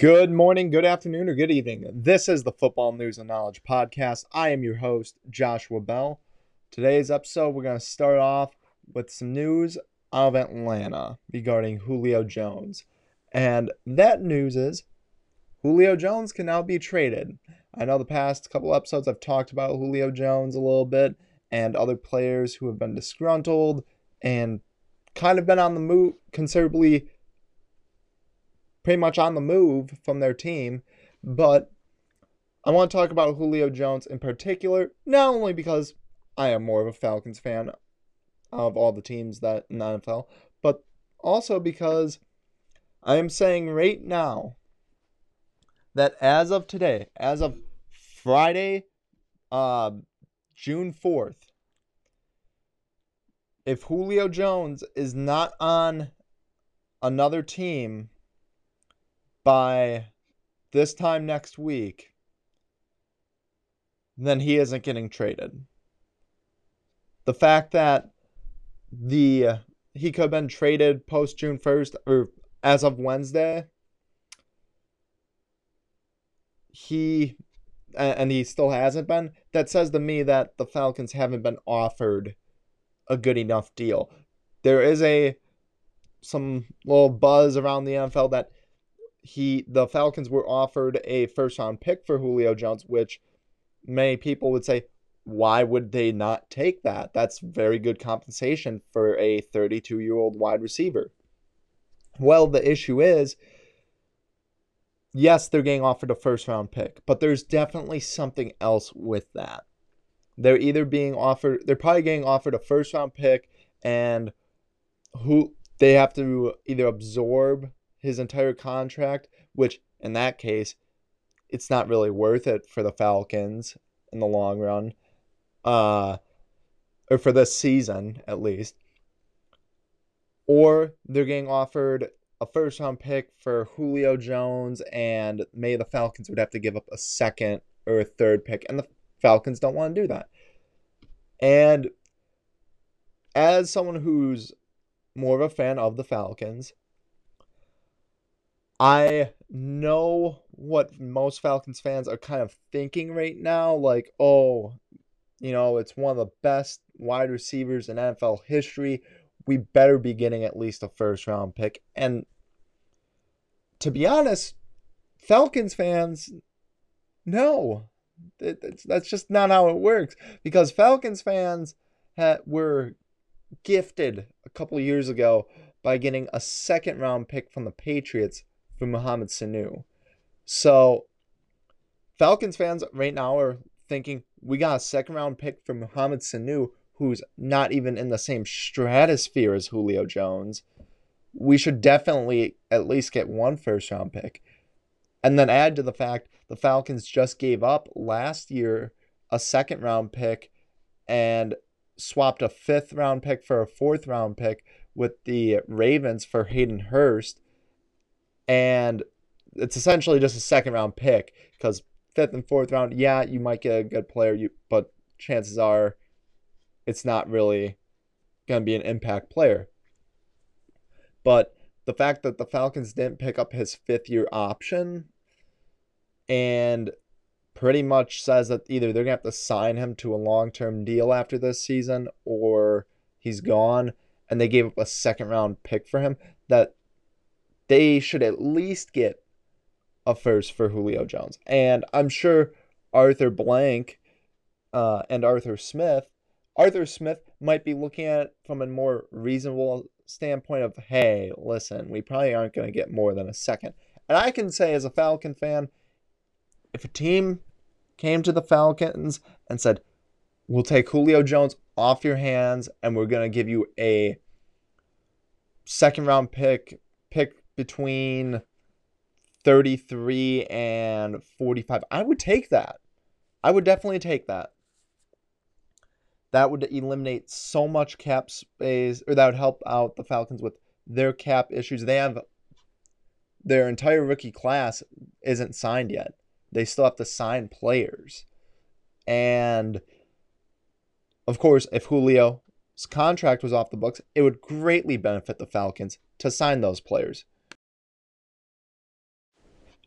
Good morning, good afternoon, or good evening. This is the Football News and Knowledge Podcast. I am your host, Joshua Bell. Today's episode, we're going to start off with some news out of Atlanta regarding Julio Jones. And that news is Julio Jones can now be traded. I know the past couple episodes I've talked about Julio Jones a little bit and other players who have been disgruntled and kind of been on the move considerably pretty much on the move from their team, but I want to talk about Julio Jones in particular, not only because I am more of a Falcons fan of all the teams that in the NFL, but also because I am saying right now that as of today, as of Friday, June 4th, if Julio Jones is not on another team by this time next week, then he isn't getting traded. The fact that he could have been traded post June 1st or as of Wednesday, he still hasn't been, that says to me that the Falcons haven't been offered a good enough deal. There is some little buzz around the NFL that the Falcons were offered a first-round pick for Julio Jones, which many people would say, why would they not take that? That's very good compensation for a 32-year-old wide receiver. Well, the issue is, yes, they're getting offered a first-round pick, but there's definitely something else with that. They're probably getting offered a first-round pick, and who they have to either absorb his entire contract, which in that case, it's not really worth it for the Falcons in the long run, or for this season at least. Or they're getting offered a first-round pick for Julio Jones, and maybe the Falcons would have to give up a second or a third pick, and the Falcons don't want to do that. And as someone who's more of a fan of the Falcons, I know what most Falcons fans are kind of thinking right now, like, oh, it's one of the best wide receivers in NFL history. We better be getting at least a first-round pick. And to be honest, Falcons fans, no. That's just not how it works, because Falcons fans were gifted a couple of years ago by getting a second-round pick from the Patriots for Mohamed Sanu. So Falcons fans right now are thinking, we got a second round pick for Mohamed Sanu, who's not even in the same stratosphere as Julio Jones. We should definitely at least get one first round pick. And then add to the fact the Falcons just gave up last year a second round pick and swapped a fifth round pick for a fourth round pick with the Ravens for Hayden Hurst. And it's essentially just a second-round pick, because fifth and fourth round, yeah, you might get a good player, but chances are it's not really going to be an impact player. But the fact that the Falcons didn't pick up his fifth-year option and pretty much says that either they're going to have to sign him to a long-term deal after this season or he's gone, and they gave up a second-round pick for him, that they should at least get a first for Julio Jones. And I'm sure Arthur Blank and Arthur Smith might be looking at it from a more reasonable standpoint of, hey, listen, we probably aren't going to get more than a second. And I can say as a Falcon fan, if a team came to the Falcons and said, we'll take Julio Jones off your hands and we're going to give you a second-round pick between 33 and 45. I would take that. I would definitely take that. That would eliminate so much cap space, or that would help out the Falcons with their cap issues. They have their entire rookie class isn't signed yet. They still have to sign players. And of course, if Julio's contract was off the books, it would greatly benefit the Falcons to sign those players.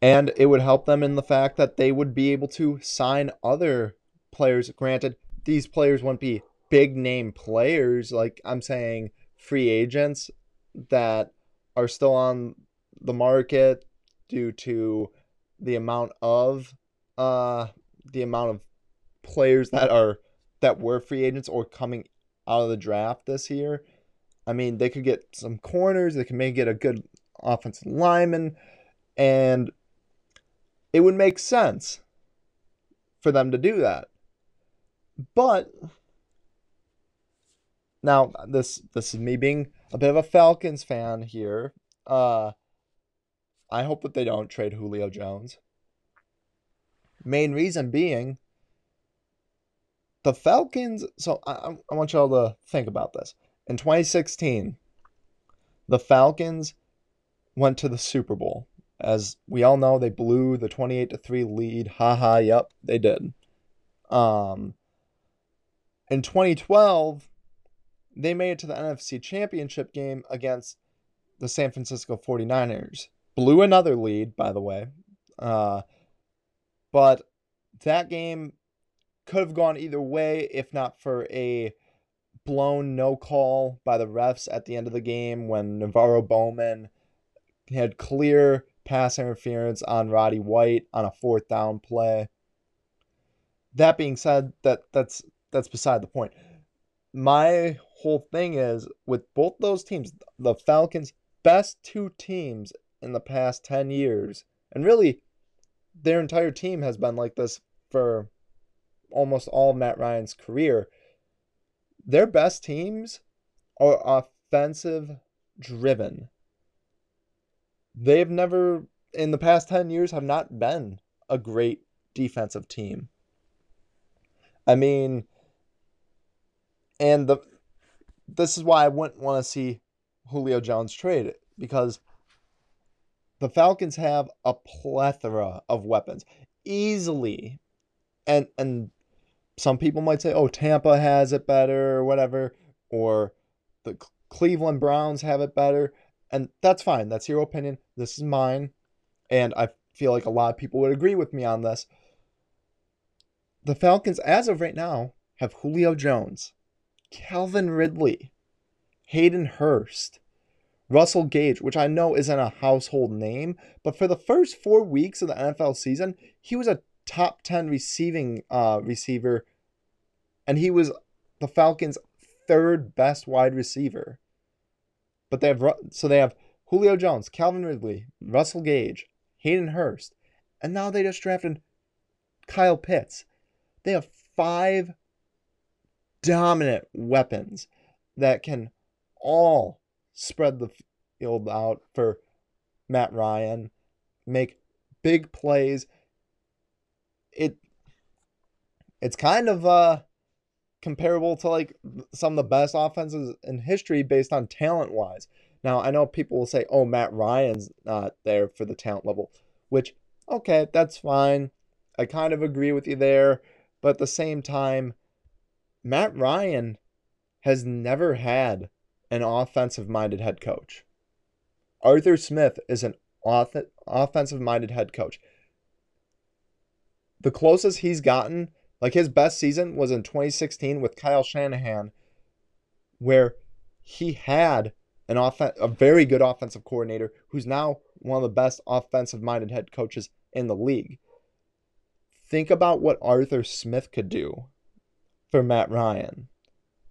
And it would help them in the fact that they would be able to sign other players. Granted, these players wouldn't be big name players, like I'm saying free agents that are still on the market due to the amount of players that were free agents or coming out of the draft this year. I mean, they could get some corners, they can maybe get a good offensive lineman, and it would make sense for them to do that. But now this is me being a bit of a Falcons fan here. I hope that they don't trade Julio Jones. Main reason being, the Falcons, so I want y'all to think about this. In 2016, the Falcons went to the Super Bowl. As we all know, they blew the 28-3 lead. Haha, yep, they did. In 2012, they made it to the NFC Championship game against the San Francisco 49ers. Blew another lead, by the way. But that game could have gone either way if not for a blown no call by the refs at the end of the game when Navarro Bowman had clear pass interference on Roddy White on a fourth down play. That being said, that's beside the point. My whole thing is with both those teams, the Falcons' best two teams in the past 10 years, and really their entire team has been like this for almost all of Matt Ryan's career. Their best teams are offensive driven. They've never, in the past 10 years, have not been a great defensive team. I mean, and this is why I wouldn't want to see Julio Jones traded, because the Falcons have a plethora of weapons. Easily, and some people might say, oh, Tampa has it better or whatever, or the Cleveland Browns have it better. And that's fine. That's your opinion. This is mine. And I feel like a lot of people would agree with me on this. The Falcons, as of right now, have Julio Jones, Calvin Ridley, Hayden Hurst, Russell Gage, which I know isn't a household name, but for the first 4 weeks of the NFL season, he was a top 10 receiver, and he was the Falcons' third best wide receiver. But they have Julio Jones, Calvin Ridley, Russell Gage, Hayden Hurst, and now they just drafted Kyle Pitts. They have 5 dominant weapons that can all spread the field out for Matt Ryan, make big plays. It's kind of comparable to like some of the best offenses in history based on talent wise. Now I know people will say, "Oh, Matt Ryan's not there for the talent level," which okay, that's fine. I kind of agree with you there, but at the same time, Matt Ryan has never had an offensive-minded head coach. Arthur Smith is an offensive-minded head coach. The closest he's gotten, like his best season was in 2016 with Kyle Shanahan, where he had a very good offensive coordinator who's now one of the best offensive-minded head coaches in the league. Think about what Arthur Smith could do for Matt Ryan,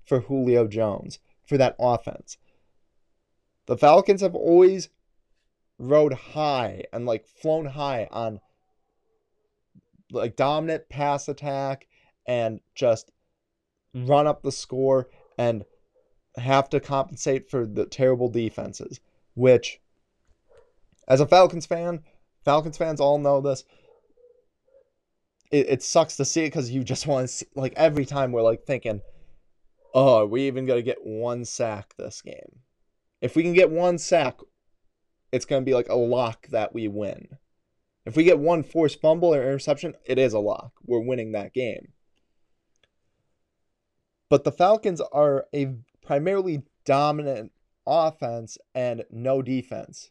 for Julio Jones, for that offense. The Falcons have always rode high and like flown high on like dominant pass attack and just run up the score and have to compensate for the terrible defenses, which as a Falcons fans all know this. It sucks to see it because you just want to see, like every time we're like thinking, oh, are we even going to get one sack this game? If we can get one sack, it's going to be like a lock that we win. If we get one forced fumble or interception, it is a lock. We're winning that game. But the Falcons are a primarily dominant offense and no defense.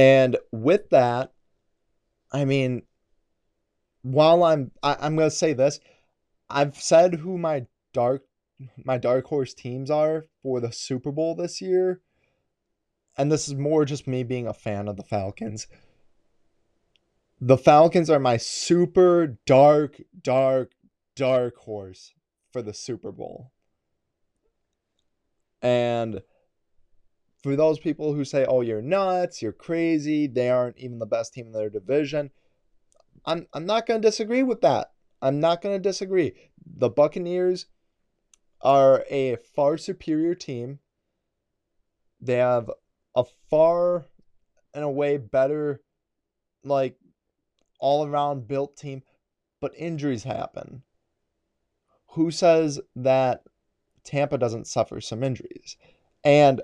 And with that, I mean, while I'm going to say this, I've said who my dark horse teams are for the Super Bowl this year. And this is more just me being a fan of the Falcons. The Falcons are my super dark horse for the Super Bowl. And for those people who say, oh, you're nuts, you're crazy, they aren't even the best team in their division, I'm not going to disagree with that. I'm not going to disagree. The Buccaneers are a far superior team. They have a far and away better, like, all-around built team, but injuries happen. Who says that Tampa doesn't suffer some injuries? And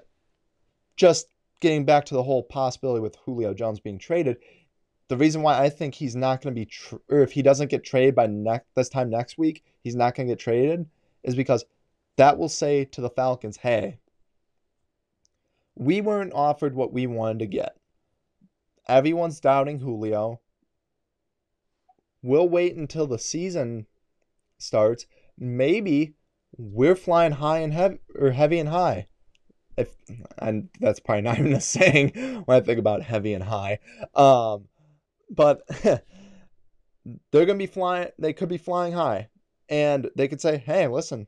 just getting back to the whole possibility with Julio Jones being traded, the reason why I think he's not going to be, or if he doesn't get traded by next week, he's not going to get traded, is because that will say to the Falcons, hey, we weren't offered what we wanted to get. Everyone's doubting Julio. We'll wait until the season starts. Maybe we're flying high and heavy, or heavy and high. And that's probably not even a saying when I think about heavy and high. But they're going to be flying. They could be flying high. And they could say, hey, listen,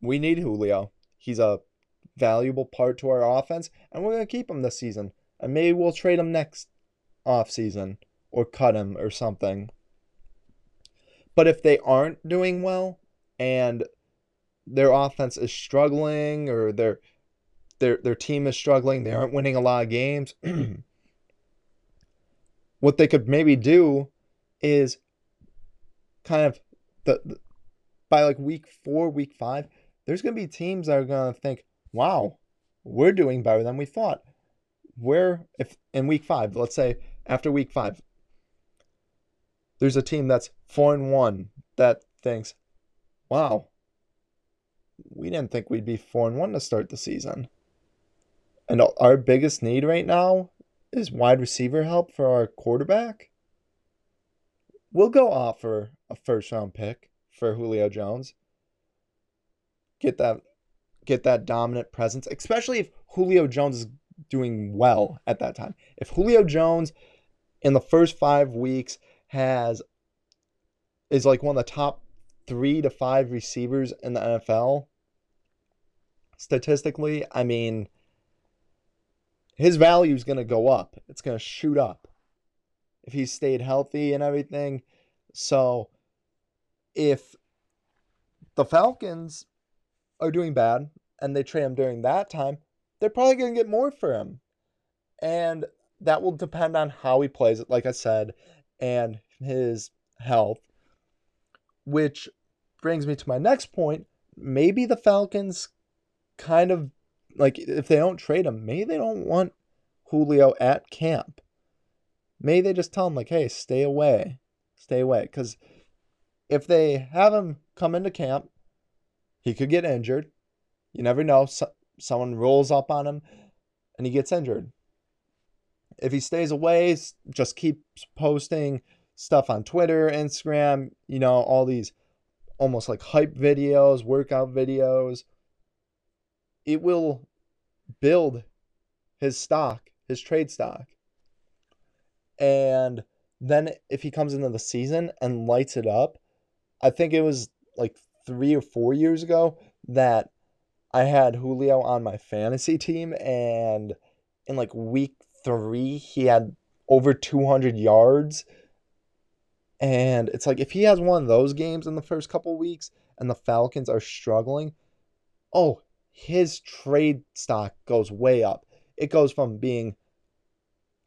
we need Julio. He's a valuable part to our offense, and we're going to keep him this season. And maybe we'll trade him next offseason or cut him or something. But if they aren't doing well and their offense is struggling, or their team is struggling, they aren't winning a lot of games, what they could maybe do is kind of by like week 4, week 5, there's going to be teams that are going to think, wow, we're doing better than we thought. If in week 5, let's say after week 5, there's a team that's 4-1 that thinks, wow, we didn't think we'd be 4-1 to start the season. And our biggest need right now is wide receiver help for our quarterback. We'll go offer a first-round pick for Julio Jones. Get that dominant presence, especially if Julio Jones is doing well at that time. If Julio Jones in the first 5 weeks is like one of the top 3 to 5 receivers in the NFL statistically, I mean, his value is going to go up. It's going to shoot up if he stayed healthy and everything. So if the Falcons are doing bad and they trade him during that time, they're probably going to get more for him. And that will depend on how he plays it, like I said, and his health. Which brings me to my next point. Maybe the Falcons kind of, like, if they don't trade him, maybe they don't want Julio at camp. Maybe they just tell him, like, hey, stay away. Stay away. Because if they have him come into camp, he could get injured. You never know. Someone rolls up on him and he gets injured. If he stays away, just keeps posting stuff on Twitter, Instagram, you know, all these almost like hype videos, workout videos, it will build his stock, his trade stock. And then if he comes into the season and lights it up, I think it was like 3 or 4 years ago that I had Julio on my fantasy team, and in like week 3, he had over 200 yards. And it's like, if he has one of those games in the first couple weeks and the Falcons are struggling, oh, his trade stock goes way up. It goes from being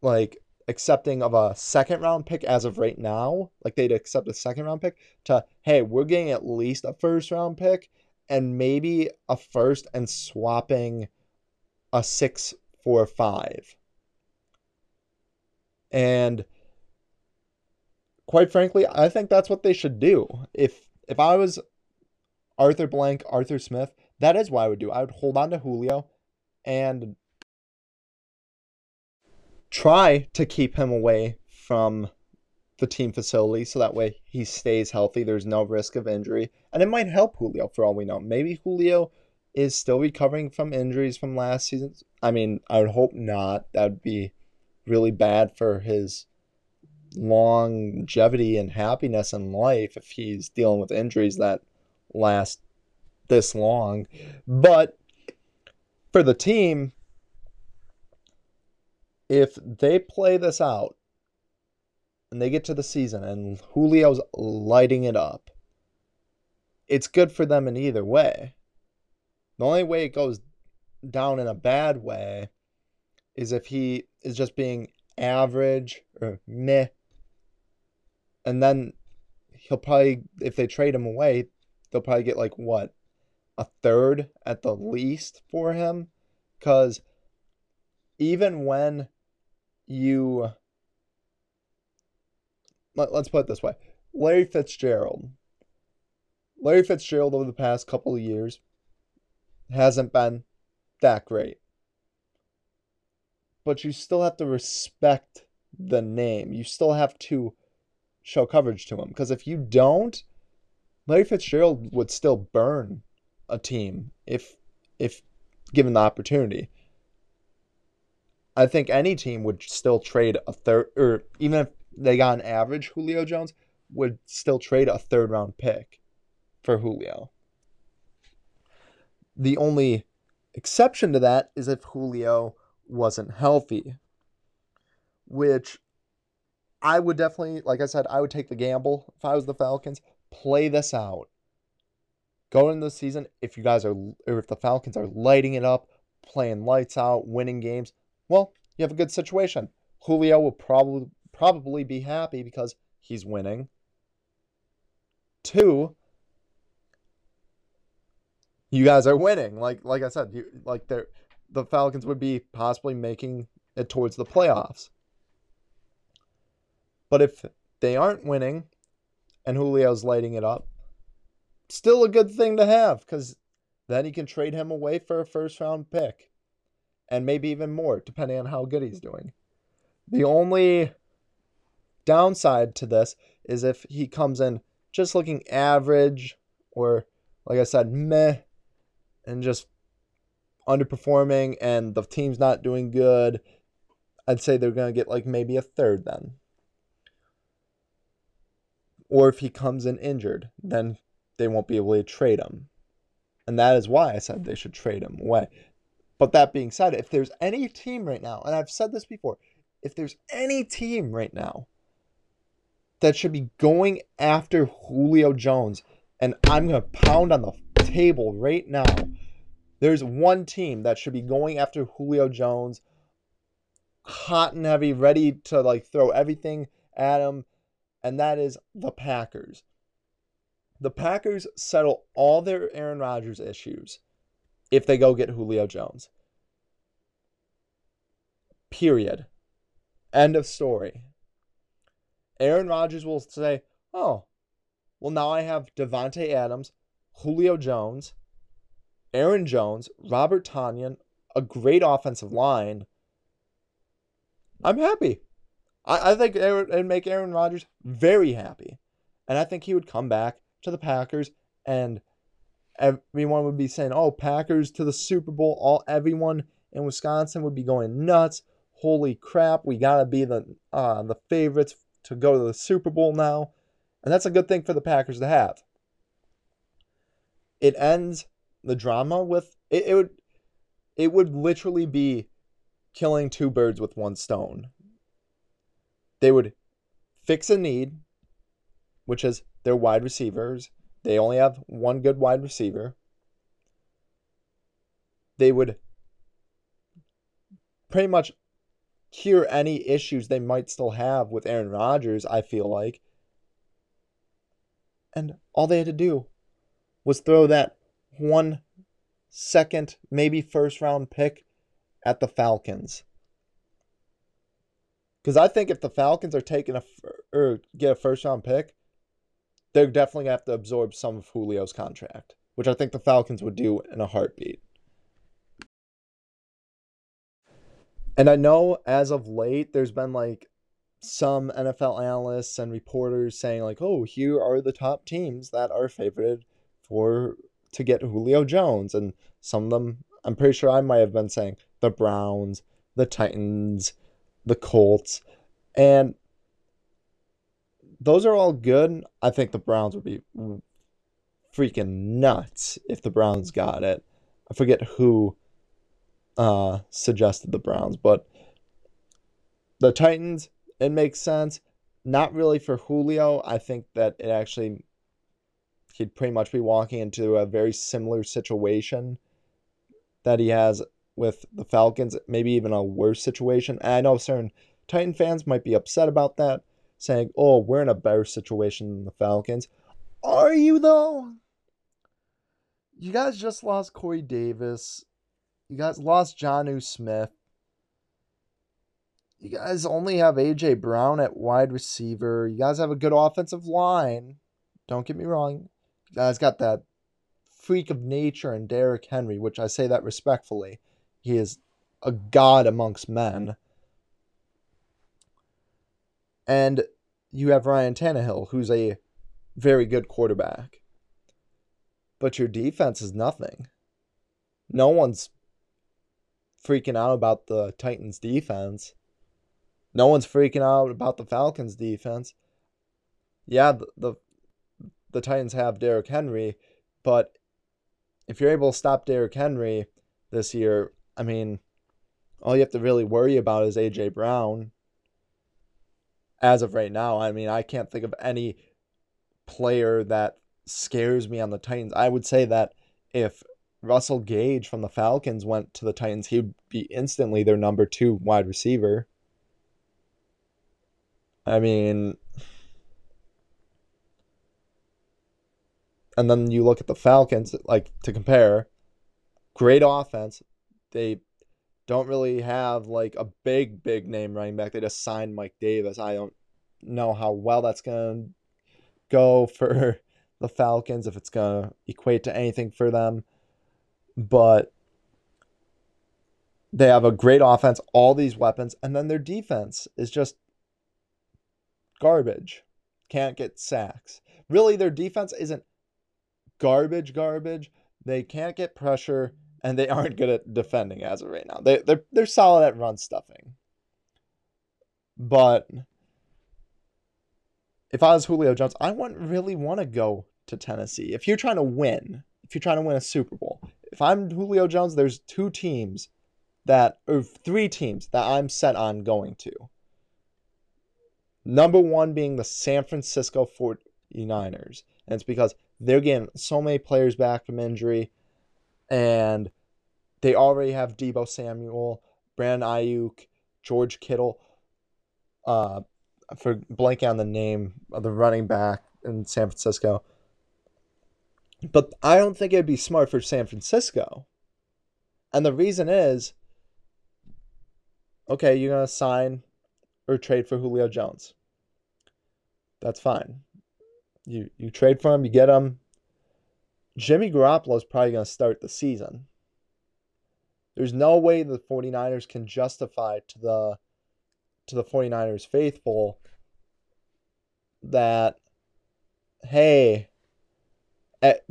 like accepting of a second-round pick as of right now, like they'd accept a second-round pick, to, hey, we're getting at least a first-round pick and maybe a first and swapping a 6 for a 5. And quite frankly, I think that's what they should do. If I was Arthur Blank, Arthur Smith, that is what I would do. I would hold on to Julio and try to keep him away from the team facility so that way he stays healthy. There's no risk of injury. And it might help Julio for all we know. Maybe Julio is still recovering from injuries from last season. I mean, I would hope not. That would be really bad for his longevity and happiness in life if he's dealing with injuries that last this long. But for the team, if they play this out and they get to the season and Julio's lighting it up, it's good for them in either way. The only way it goes down in a bad way is if he is just being average or meh. And then he'll probably, if they trade him away, they'll probably get like, what, a third at the least for him? Because even when you... Let's put it this way. Larry Fitzgerald over the past couple of years hasn't been that great. But you still have to respect the name. You still have to show coverage to him. Because if you don't, Larry Fitzgerald would still burn a team if given the opportunity. I think any team would still trade a third, or even if they got an average Julio Jones, would still trade a third-round pick for Julio. The only exception to that is if Julio wasn't healthy, which I would definitely, like I said, I would take the gamble if I was the Falcons. Play this out. Go into the season, if you guys are, or if the Falcons are lighting it up, playing lights out, winning games, well, you have a good situation. Julio will probably be happy because he's winning. Two, you guys are winning. Like I said, the Falcons would be possibly making it towards the playoffs. But if they aren't winning and Julio's lighting it up, still a good thing to have, because then you can trade him away for a first-round pick and maybe even more, depending on how good he's doing. The only downside to this is if he comes in just looking average, or like I said, meh, and just underperforming, and the team's not doing good. I'd say they're going to get like maybe a third then. Or if he comes in injured, then they won't be able to trade him. And that is why I said they should trade him away. But that being said, if there's any team right now, and I've said this before, if there's any team right now that should be going after Julio Jones, and I'm going to pound on the table right now, there's one team that should be going after Julio Jones, hot and heavy, ready to like throw everything at him, and that is the Packers. The Packers settle all their Aaron Rodgers issues if they go get Julio Jones. Period. End of story. Aaron Rodgers will say, oh, well, now I have Davante Adams, Julio Jones, Aaron Jones, Robert Tonyan, a great offensive line. I'm happy. I think it would make Aaron Rodgers very happy. And I think he would come back to the Packers, and everyone would be saying, oh, Packers to the Super Bowl. Everyone in Wisconsin would be going nuts. Holy crap, we got to be the favorites to go to the Super Bowl now. And that's a good thing for the Packers to have. It ends the drama with... It would literally be killing two birds with one stone. They would fix a need, which is their wide receivers. They only have one good wide receiver. They would pretty much cure any issues they might still have with Aaron Rodgers, I feel like. And all they had to do was throw that 1 second, maybe first round pick at the Falcons. Because I think if the Falcons are taking get a first round pick, they're definitely going to have to absorb some of Julio's contract, which I think the Falcons would do in a heartbeat. And I know as of late, there's been like some NFL analysts and reporters saying like, oh, here are the top teams that are favored to get Julio Jones. And some of them, I'm pretty sure I might have been saying the Browns, the Titans, the Colts. And those are all good. I think the Browns would be freaking nuts if the Browns got it. I forget who suggested the Browns, but the Titans, it makes sense. Not really for Julio. I think that it actually, he'd pretty much be walking into a very similar situation that he has with the Falcons, maybe even a worse situation. And I know certain Titan fans might be upset about that, saying, oh, we're in a better situation than the Falcons. Are you, though? You guys just lost Corey Davis. You guys lost Jonnu Smith. You guys only have A.J. Brown at wide receiver. You guys have a good offensive line. Don't get me wrong. You guys got that freak of nature in Derrick Henry, which I say that respectfully. He is a god amongst men. And you have Ryan Tannehill, who's a very good quarterback. But your defense is nothing. No one's freaking out about the Titans' defense. No one's freaking out about the Falcons' defense. Yeah, the Titans have Derrick Henry, but if you're able to stop Derrick Henry this year, I mean, all you have to really worry about is A.J. Brown. As of right now, I mean, I can't think of any player that scares me on the Titans. I would say that if Russell Gage from the Falcons went to the Titans, he would be instantly their number 2 wide receiver. I mean, and then you look at the Falcons, like, to compare, great offense. They don't really have like a big name running back. They just signed Mike Davis. I don't know how well that's gonna go for the Falcons, if it's gonna equate to anything for them. But they have a great offense, all these weapons, and then their defense is just garbage. Can't get sacks. Really, their defense isn't garbage. They can't get pressure. And they aren't good at defending as of right now. They're solid at run stuffing. But if I was Julio Jones, I wouldn't really want to go to Tennessee. If you're trying to win, if you're trying to win a Super Bowl, if I'm Julio Jones, there's three teams that I'm set on going to. Number one being the San Francisco 49ers. And it's because they're getting so many players back from injury. And they already have Deebo Samuel, Brandon Ayuk, George Kittle. For blanking on the name of the running back in San Francisco. But I don't think it'd be smart for San Francisco. And the reason is, okay, you're going to sign or trade for Julio Jones. That's fine. You trade for him, you get him. Jimmy Garoppolo is probably going to start the season. There's no way the 49ers can justify to the 49ers faithful that, hey,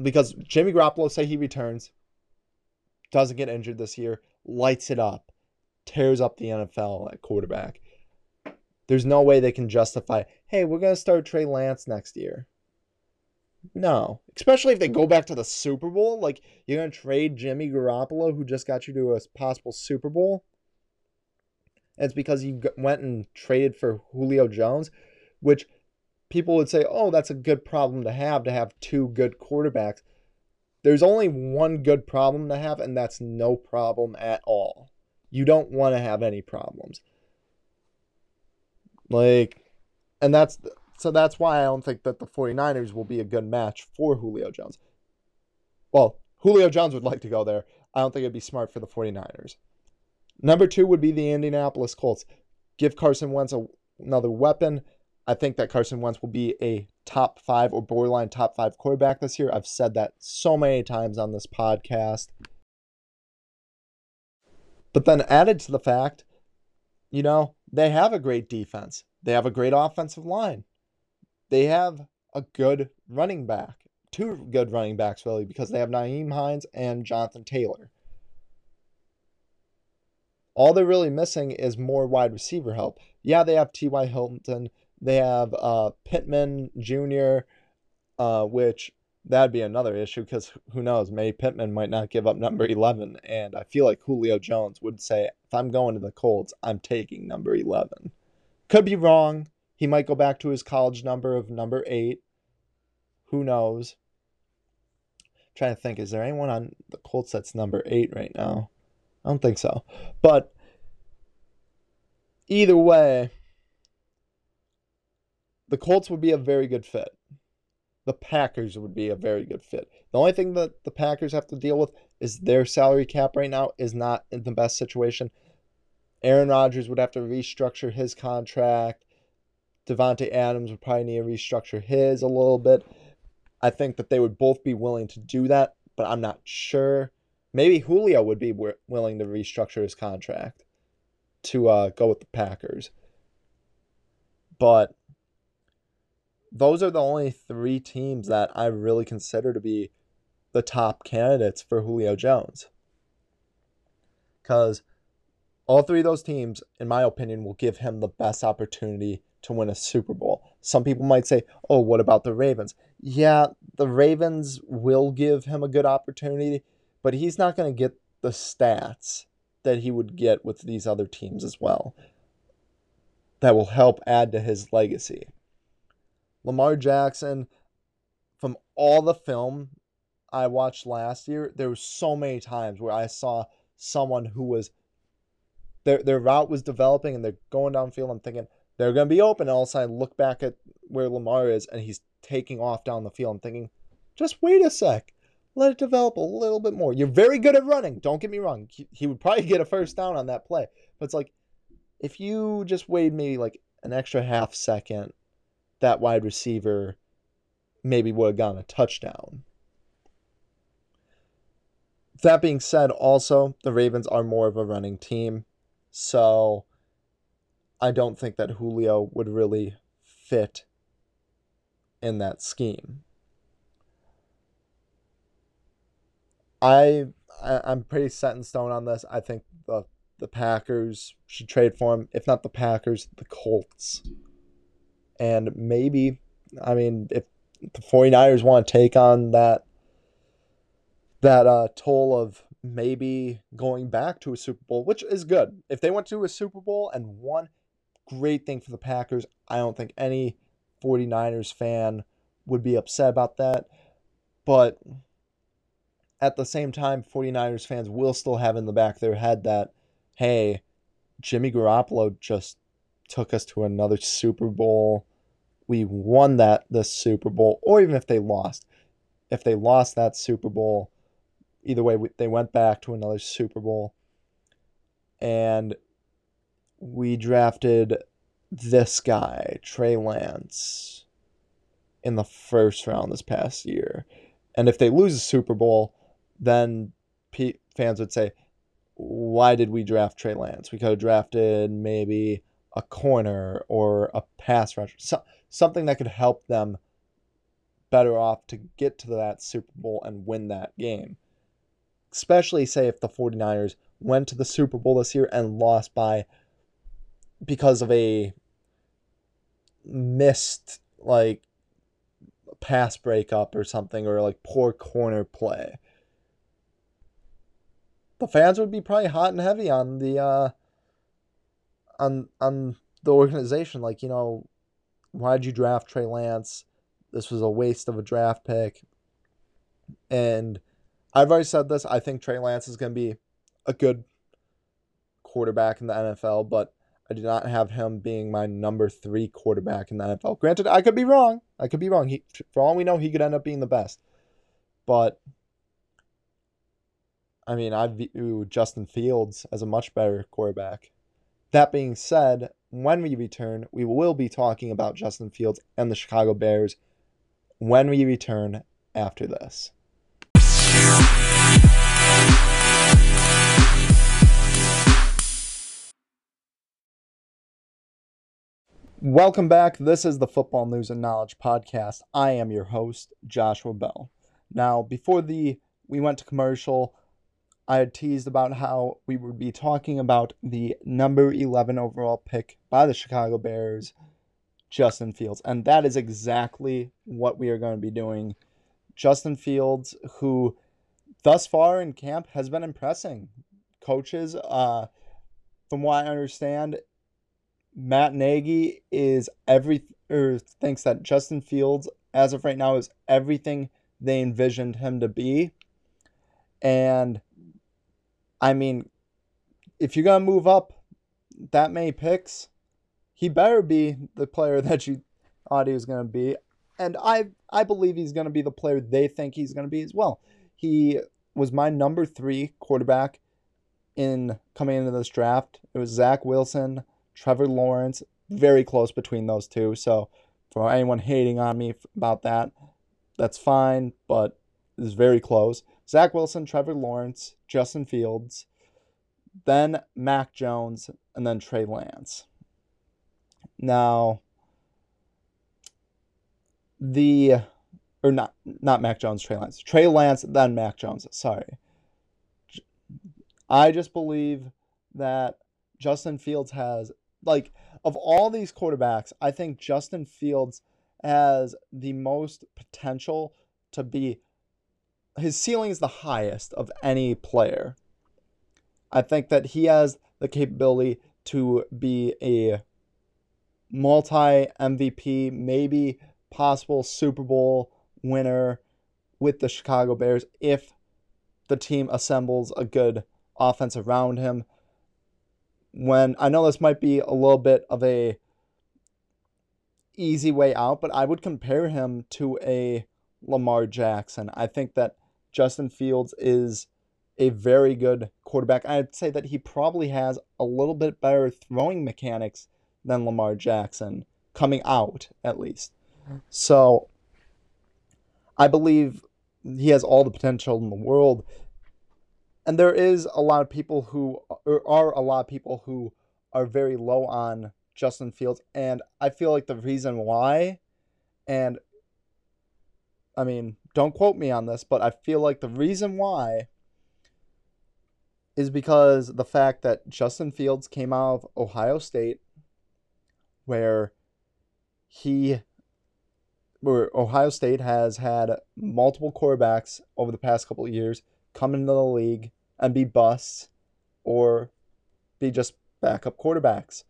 because Jimmy Garoppolo, say he returns, doesn't get injured this year, lights it up, tears up the NFL at quarterback. There's no way they can justify, hey, we're going to start Trey Lance next year. No, especially if they go back to the Super Bowl. Like, you're going to trade Jimmy Garoppolo, who just got you to a possible Super Bowl? And it's because you went and traded for Julio Jones, which people would say, oh, that's a good problem to have two good quarterbacks. There's only one good problem to have, and that's no problem at all. You don't want to have any problems. Like, and so that's why I don't think that the 49ers will be a good match for Julio Jones. Well, Julio Jones would like to go there. I don't think it'd be smart for the 49ers. Number 2 would be the Indianapolis Colts. Give Carson Wentz another weapon. I think that Carson Wentz will be a top 5 or borderline top 5 quarterback this year. I've said that so many times on this podcast. But then added to the fact You know, they have a great defense. They have a great offensive line. They have a good running back. Two good running backs, really, because they have Nyheim Hines and Jonathan Taylor. All they're really missing is more wide receiver help. Yeah, they have T.Y. Hilton. They have Pittman Jr., which that'd be another issue because who knows? Maybe Pittman might not give up number 11, and I feel like Julio Jones would say, if I'm going to the Colts, I'm taking number 11. Could be wrong. He might go back to his college number of number 8. Who knows? I'm trying to think, is there anyone on the Colts that's number 8 right now? I don't think so. But either way, the Colts would be a very good fit. The Packers would be a very good fit. The only thing that the Packers have to deal with is their salary cap right now is not in the best situation. Aaron Rodgers would have to restructure his contract. Davante Adams would probably need to restructure his a little bit. I think that they would both be willing to do that, but I'm not sure. Maybe Julio would be willing to restructure his contract to go with the Packers. But those are the only three teams that I really consider to be the top candidates for Julio Jones. Because all three of those teams, in my opinion, will give him the best opportunity to win a Super Bowl. Some people might say, oh, what about the Ravens? Yeah, the Ravens will give him a good opportunity, but he's not going to get the stats that he would get with these other teams as well that will help add to his legacy. Lamar Jackson, from all the film I watched last year, there were so many times where I saw someone who was, their route was developing and they're going downfield. I'm thinking, they're going to be open. And all of a sudden, I look back at where Lamar is and he's taking off down the field. I'm thinking, just wait a sec. Let it develop a little bit more. You're very good at running. Don't get me wrong. He would probably get a first down on that play. But it's like, if you just wait maybe like an extra half second, that wide receiver maybe would have gotten a touchdown. That being said, also, the Ravens are more of a running team. So I don't think that Julio would really fit in that scheme. I'm pretty set in stone on this. I think the Packers should trade for him. If not the Packers, the Colts. And maybe, I mean, if the 49ers want to take on that toll of maybe going back to a Super Bowl, which is good. If they went to a Super Bowl and won, great thing for the Packers. I don't think any 49ers fan would be upset about that. But at the same time, 49ers fans will still have in the back of their head that, hey, Jimmy Garoppolo just took us to another Super Bowl. We won this Super Bowl, or even if they lost. If they lost that Super Bowl, either way, they went back to another Super Bowl. And we drafted this guy, Trey Lance, in the first round this past year. And if they lose the Super Bowl, then fans would say, why did we draft Trey Lance? We could have drafted maybe a corner or a pass rusher, something that could help them better off to get to that Super Bowl and win that game. Especially, say, if the 49ers went to the Super Bowl this year and lost because of a missed, like, pass breakup or something, or, like, poor corner play. The fans would be probably hot and heavy on the, on the organization, like, you know, why'd you draft Trey Lance? This was a waste of a draft pick. And I've already said this. I think Trey Lance is going to be a good quarterback in the NFL, but I do not have him being my number 3 quarterback in the NFL. Granted, I could be wrong. He, for all we know, he could end up being the best. But I mean, I view Justin Fields as a much better quarterback. That being said, when we return, we will be talking about Justin Fields and the Chicago Bears when we return after this. Welcome back. This is the Football News and Knowledge Podcast. I am your host, Joshua Bell. Now, before we went to commercial, I had teased about how we would be talking about the number 11 overall pick by the Chicago Bears, Justin Fields. And that is exactly what we are going to be doing. Justin Fields, who thus far in camp has been impressing coaches. From what I understand, Matt Nagy thinks that Justin Fields, as of right now, is everything they envisioned him to be. And, I mean, if you're going to move up that many picks, he better be the player that you thought he was going to be. And I believe he's going to be the player they think he's going to be as well. He was my number 3 quarterback in coming into this draft. It was Zach Wilson, Trevor Lawrence, very close between those two. So for anyone hating on me about that, that's fine, but it's very close. Zach Wilson, Trevor Lawrence, Justin Fields, then Mac Jones, and then Trey Lance. Now, Trey Lance, then Mac Jones, sorry. I just believe that Justin Fields has, of all these quarterbacks, I think Justin Fields has the most potential to be, his ceiling is the highest of any player. I think that he has the capability to be a multi-MVP, maybe possible Super Bowl winner with the Chicago Bears if the team assembles a good offense around him. When I know this might be a little bit of a easy way out, but I would compare him to a Lamar Jackson. I think that Justin Fields is a very good quarterback. I'd say that he probably has a little bit better throwing mechanics than Lamar Jackson, coming out at least. So I believe he has all the potential in the world. And there is a lot of people who are very low on Justin Fields, and I feel like the reason why, and I mean, don't quote me on this, but I feel like the reason why is because the fact that Justin Fields came out of Ohio State, where Ohio State has had multiple quarterbacks over the past couple of years come into the league and be busts or be just backup quarterbacks.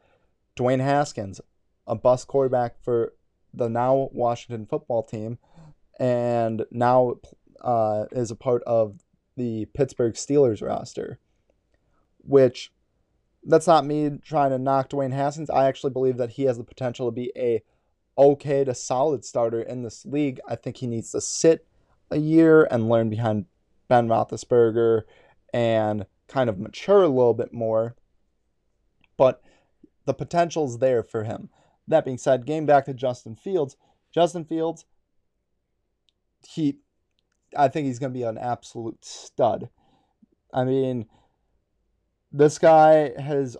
Dwayne Haskins, a bust quarterback for the now Washington football team, and now is a part of the Pittsburgh Steelers roster, which that's not me trying to knock Dwayne Haskins. I actually believe that he has the potential to be a okay to solid starter in this league. I think he needs to sit a year and learn behind Ben Roethlisberger and kind of mature a little bit more, but the potential's there for him. That being said, getting back to Justin Fields, I think he's going to be an absolute stud. I mean, this guy has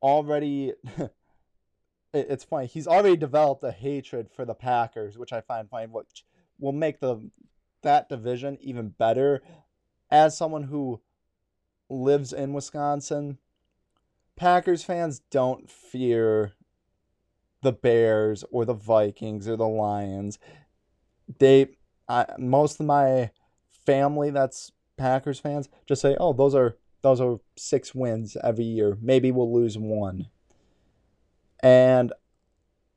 already, it's funny, he's already developed a hatred for the Packers, which I find funny, which will make that division even better. As someone who lives in Wisconsin, Packers fans don't fear the Bears or the Vikings or the Lions. Most of my family that's Packers fans just say, "Oh, those are 6 wins every year. Maybe we'll lose one." And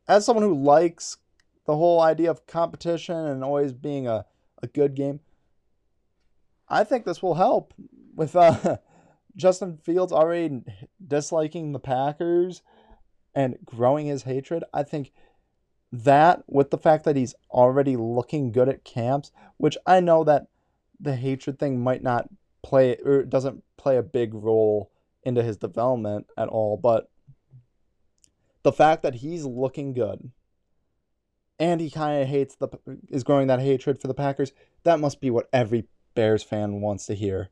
as someone who likes the whole idea of competition and always being a good game, I think this will help with Justin Fields already disliking the Packers and growing his hatred. I think that with the fact that he's already looking good at camps, which I know that the hatred thing might not play or doesn't play a big role into his development at all, but the fact that he's looking good and he kind of is growing that hatred for the Packers, that must be what every Bears fan wants to hear.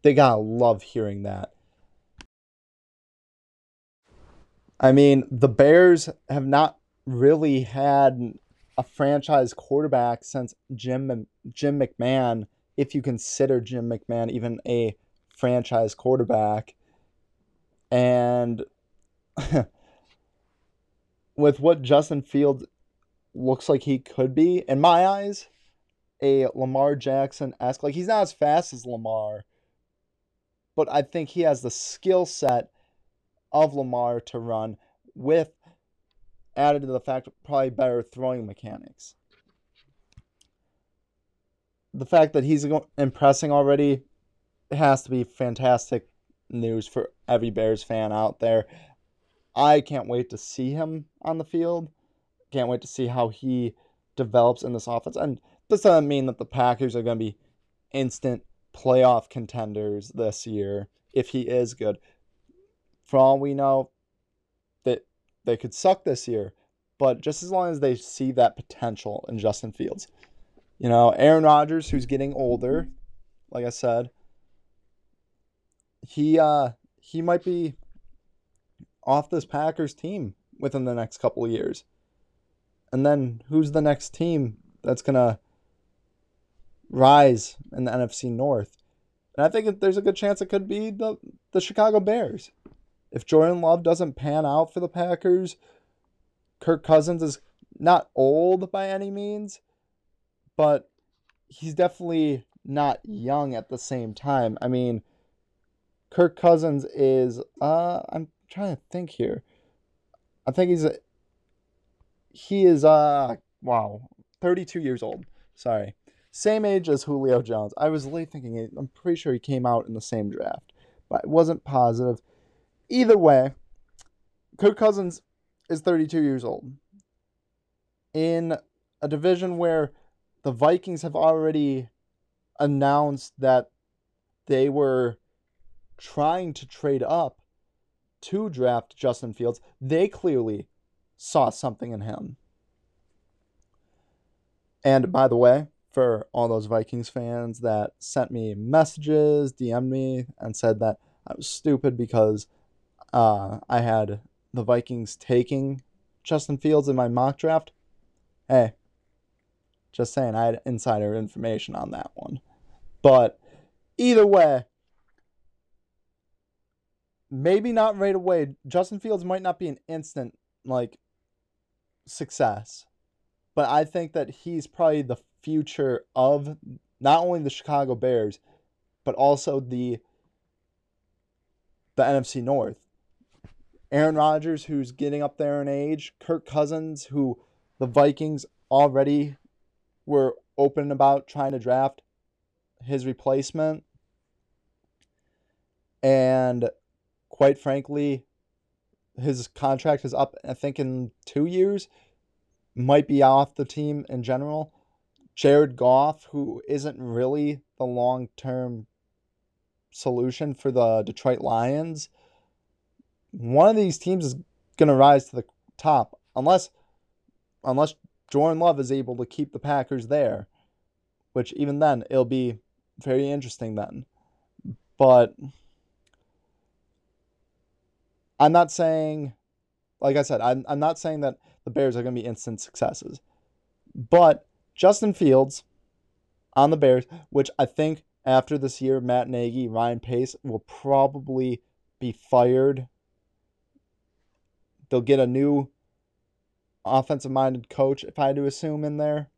They gotta love hearing that. I mean, the Bears have not really had a franchise quarterback since Jim McMahon, if you consider Jim McMahon even a franchise quarterback. And with what Justin Fields looks like he could be, in my eyes, a Lamar Jackson-esque. Like, he's not as fast as Lamar, but I think he has the skill set of Lamar to run with, added to the fact, probably better throwing mechanics. The fact that he's impressing already has to be fantastic news for every Bears fan out there. I can't wait to see him on the field. Can't wait to see how he develops in this offense. And this doesn't mean that the Packers are going to be instant playoff contenders this year if he is good. For all we know, that they could suck this year, but just as long as they see that potential in Justin Fields. You know, Aaron Rodgers, who's getting older, like I said, he might be off this Packers team within the next couple of years. And then who's the next team that's going to rise in the NFC North? And I think there's a good chance it could be the Chicago Bears. If Jordan Love doesn't pan out for the Packers, Kirk Cousins is not old by any means, but he's definitely not young at the same time. I mean, Kirk Cousins is, I'm trying to think here. I think he is 32 years old. Sorry. Same age as Julio Jones. I was late thinking, I'm pretty sure he came out in the same draft, but I wasn't positive. Either way, Kirk Cousins is 32 years old. In a division where the Vikings have already announced that they were trying to trade up to draft Justin Fields, they clearly saw something in him. And by the way, for all those Vikings fans that sent me messages, DM'd me, and said that I was stupid because I had the Vikings taking Justin Fields in my mock draft, hey, just saying, I had insider information on that one. But either way, maybe not right away. Justin Fields might not be an instant, success. But I think that he's probably the future of not only the Chicago Bears, but also the NFC North. Aaron Rodgers, who's getting up there in age. Kirk Cousins, who the Vikings already were open about trying to draft his replacement. And quite frankly, his contract is up, I think, in 2 years. Might be off the team in general. Jared Goff, who isn't really the long-term solution for the Detroit Lions. One of these teams is going to rise to the top, unless Jordan Love is able to keep the Packers there, which even then, it'll be very interesting then. But I'm not saying, like I said, I'm not saying that the Bears are going to be instant successes. But Justin Fields on the Bears, which I think after this year, Matt Nagy, Ryan Pace will probably be fired. They'll get a new offensive-minded coach, if I had to assume, in there.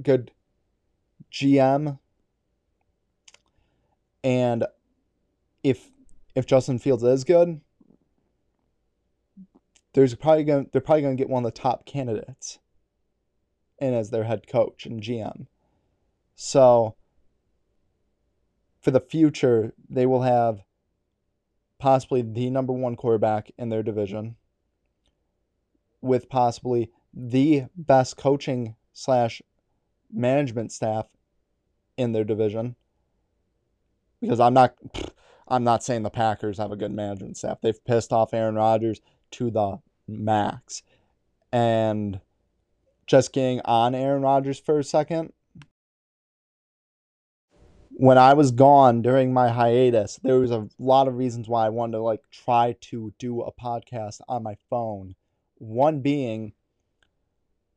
Good GM. And if Justin Fields is good, they're probably going to get one of the top candidates in as their head coach and GM. So for the future, they will have possibly the number one quarterback in their division with possibly the best coaching / management staff in their division. Because I'm not saying the Packers have a good management staff. They've pissed off Aaron Rodgers to the max. And just getting on Aaron Rodgers for a second, when I was gone during my hiatus, there was a lot of reasons why I wanted to try to do a podcast on my phone. One being,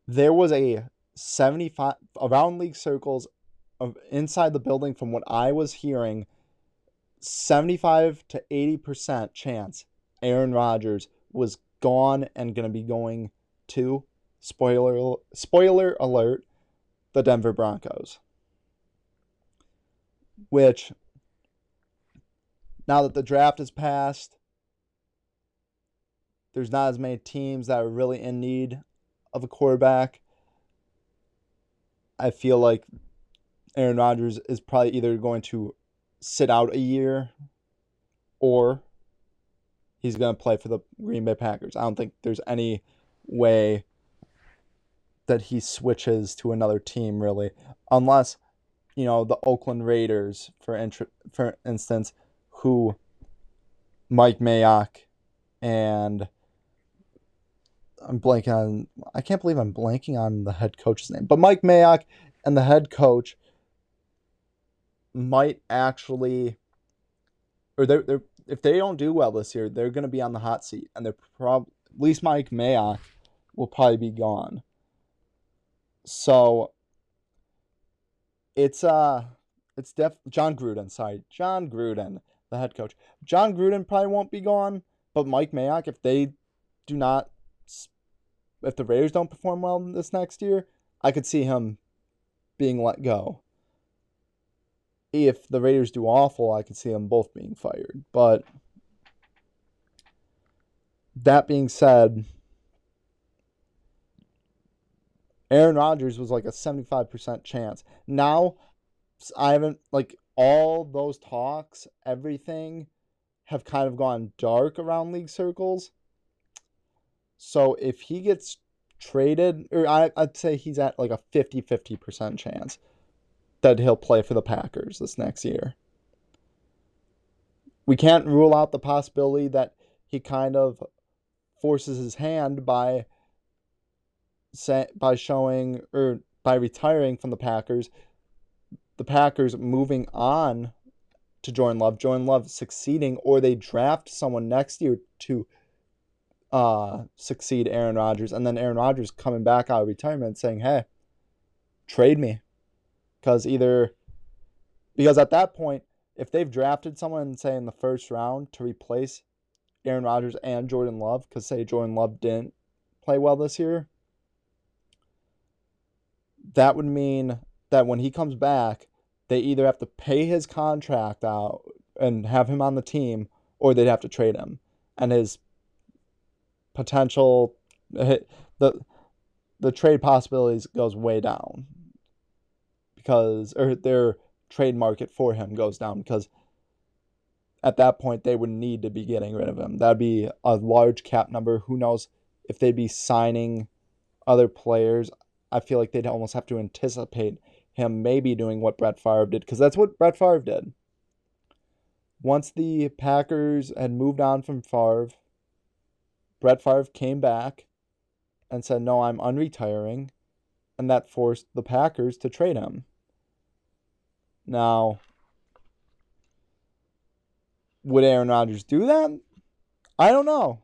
there was a 75 around league circles of inside the building, from what I was hearing, 75 to 80% chance Aaron Rodgers was gone and going to be going to, spoiler alert, the Denver Broncos. Which, now that the draft is passed, there's not as many teams that are really in need of a quarterback. I feel like Aaron Rodgers is probably either going to sit out a year or he's going to play for the Green Bay Packers. I don't think there's any way that he switches to another team, really. Unless, you know, the Oakland Raiders, for instance, who Mike Mayock and I can't believe I'm blanking on the head coach's name. But Mike Mayock and the head coach might actually, or they're if they don't do well this year, they're going to be on the hot seat. And they're probably, at least Mike Mayock will probably be gone. So John Gruden, the head coach. John Gruden probably won't be gone, but Mike Mayock, if the Raiders don't perform well this next year, I could see him being let go. If the Raiders do awful, I could see them both being fired. But that being said, Aaron Rodgers was a 75% chance. Now, I haven't, all those talks, everything, have kind of gone dark around league circles. So if he gets traded, or I'd say he's at a 50-50% chance that he'll play for the Packers this next year. We can't rule out the possibility that he kind of forces his hand by retiring from the Packers. The Packers moving on to Jordan Love succeeding, or they draft someone next year to succeed Aaron Rodgers, and then Aaron Rodgers coming back out of retirement saying, "Hey, trade me." Because at that point, if they've drafted someone, say, in the first round to replace Aaron Rodgers and Jordan Love, because, say, Jordan Love didn't play well this year, that would mean that when he comes back, they either have to pay his contract out and have him on the team, or they'd have to trade him. And his potential, the trade possibilities goes way down. Or their trade market for him goes down, because at that point they would need to be getting rid of him. That'd be a large cap number. Who knows if they'd be signing other players? I feel like they'd almost have to anticipate him maybe doing what Brett Favre did, because that's what Brett Favre did. Once the Packers had moved on from Favre, Brett Favre came back and said, "No, I'm unretiring," and that forced the Packers to trade him. Now, would Aaron Rodgers do that? I don't know.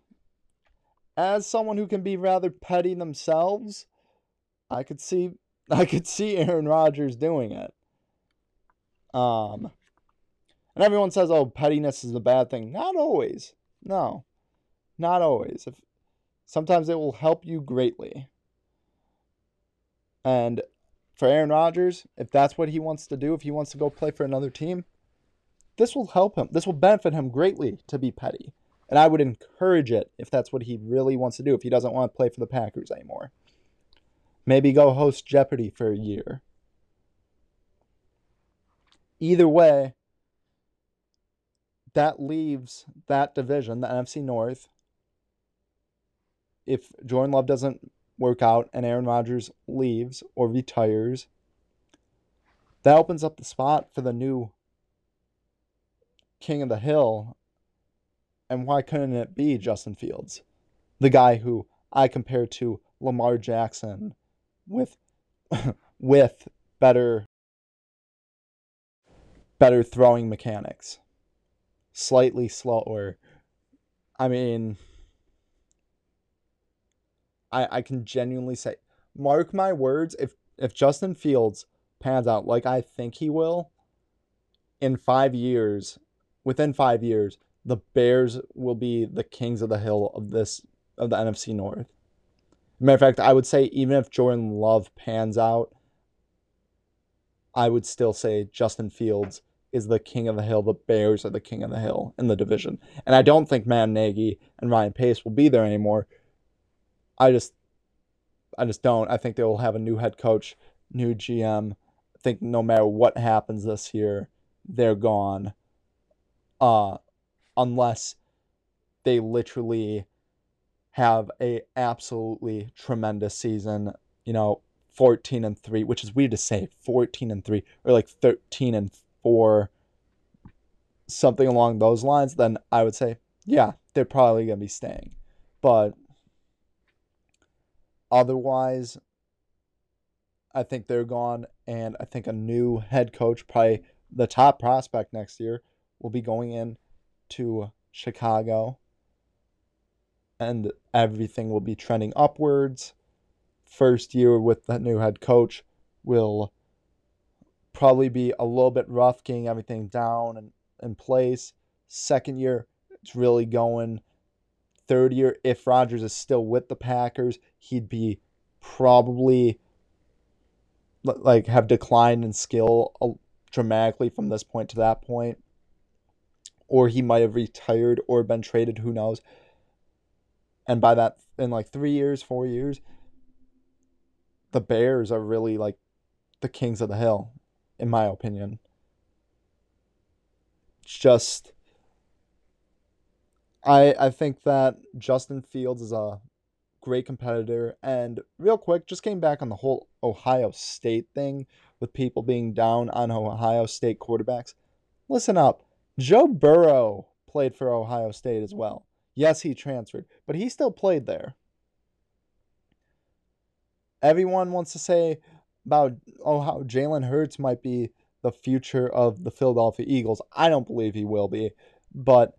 As someone who can be rather petty themselves, I could see Aaron Rodgers doing it. And everyone says, "Oh, pettiness is a bad thing." Not always. No, not always. Sometimes it will help you greatly. And for Aaron Rodgers, if that's what he wants to do, if he wants to go play for another team, this will help him. This will benefit him greatly to be petty. And I would encourage it if that's what he really wants to do, if he doesn't want to play for the Packers anymore. Maybe go host Jeopardy for a year. Either way, that leaves that division, the NFC North. If Jordan Love doesn't work out and Aaron Rodgers leaves or retires, that opens up the spot for the new King of the Hill. And why couldn't it be Justin Fields? The guy who I compare to Lamar Jackson with better better throwing mechanics. Slightly slower. I mean, I can genuinely say, mark my words, if Justin Fields pans out like I think he will, within 5 years, the Bears will be the kings of the hill of the NFC North. Matter of fact, I would say even if Jordan Love pans out, I would still say Justin Fields is the king of the hill. The Bears are the king of the hill in the division. And I don't think Matt Nagy and Ryan Pace will be there anymore. I just don't. I think they will have a new head coach, new GM. I think no matter what happens this year, they're gone. Unless they literally have a absolutely tremendous season, 14-3, which is weird to say, 14-3, or like 13-4, something along those lines, then I would say, yeah, they're probably going to be staying. But otherwise, I think they're gone, and I think a new head coach, probably the top prospect next year, will be going in to Chicago, and everything will be trending upwards. First year with the new head coach will probably be a little bit rough getting everything down and in place. Second year, it's really going. Third year, if Rodgers is still with the Packers, he'd be probably like have declined in skill dramatically from this point to that point. Or he might have retired or been traded, who knows. And by that, in like 3 years, 4 years, the Bears are really like the kings of the hill, in my opinion. It's just, I think that Justin Fields is a great competitor. And real quick, just came back on the whole Ohio State thing with people being down on Ohio State quarterbacks. Listen up. Joe Burrow played for Ohio State as well. Yes, he transferred, but he still played there. Everyone wants to say about, how Jalen Hurts might be the future of the Philadelphia Eagles. I don't believe he will be, but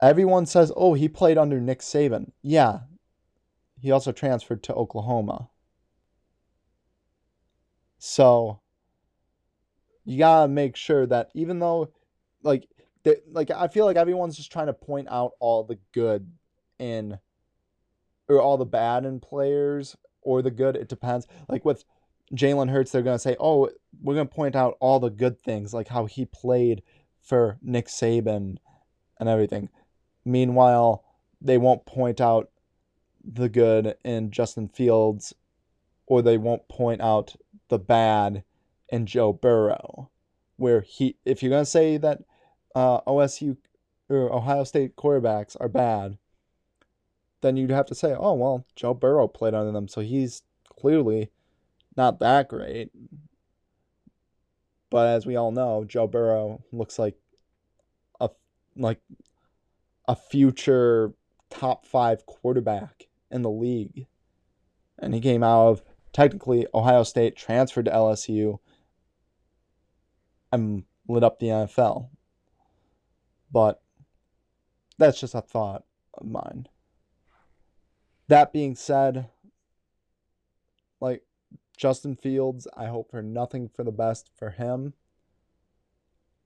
everyone says, oh, he played under Nick Saban. Yeah, he also transferred to Oklahoma. So you gotta make sure that even though, I feel like everyone's just trying to point out all the good in, or all the bad in players, or the good, it depends. Like with Jalen Hurts, they're gonna say, oh, we're gonna point out all the good things, like how he played for Nick Saban and everything. Meanwhile, they won't point out the good in Justin Fields, or they won't point out the bad and Joe Burrow, where he, if you're going to say that OSU or Ohio State quarterbacks are bad, then you'd have to say, oh, well, Joe Burrow played under them, so he's clearly not that great. But as we all know, Joe Burrow looks like a future top 5 quarterback in the league. And he came out of, technically, Ohio State, transferred to LSU, and lit up the NFL. But that's just a thought of mine. That being said, Justin Fields, I hope for nothing for the best for him.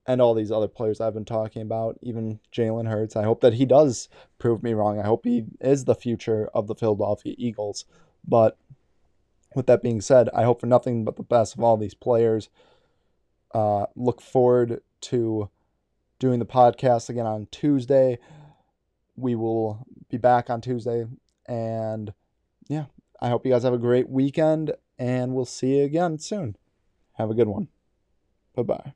And all these other players I've been talking about, even Jalen Hurts. I hope that he does prove me wrong. I hope he is the future of the Philadelphia Eagles. But with that being said, I hope for nothing but the best of all these players. Look forward to doing the podcast again on Tuesday. We will be back on Tuesday. And yeah, I hope you guys have a great weekend, and we'll see you again soon. Have a good one. Bye-bye.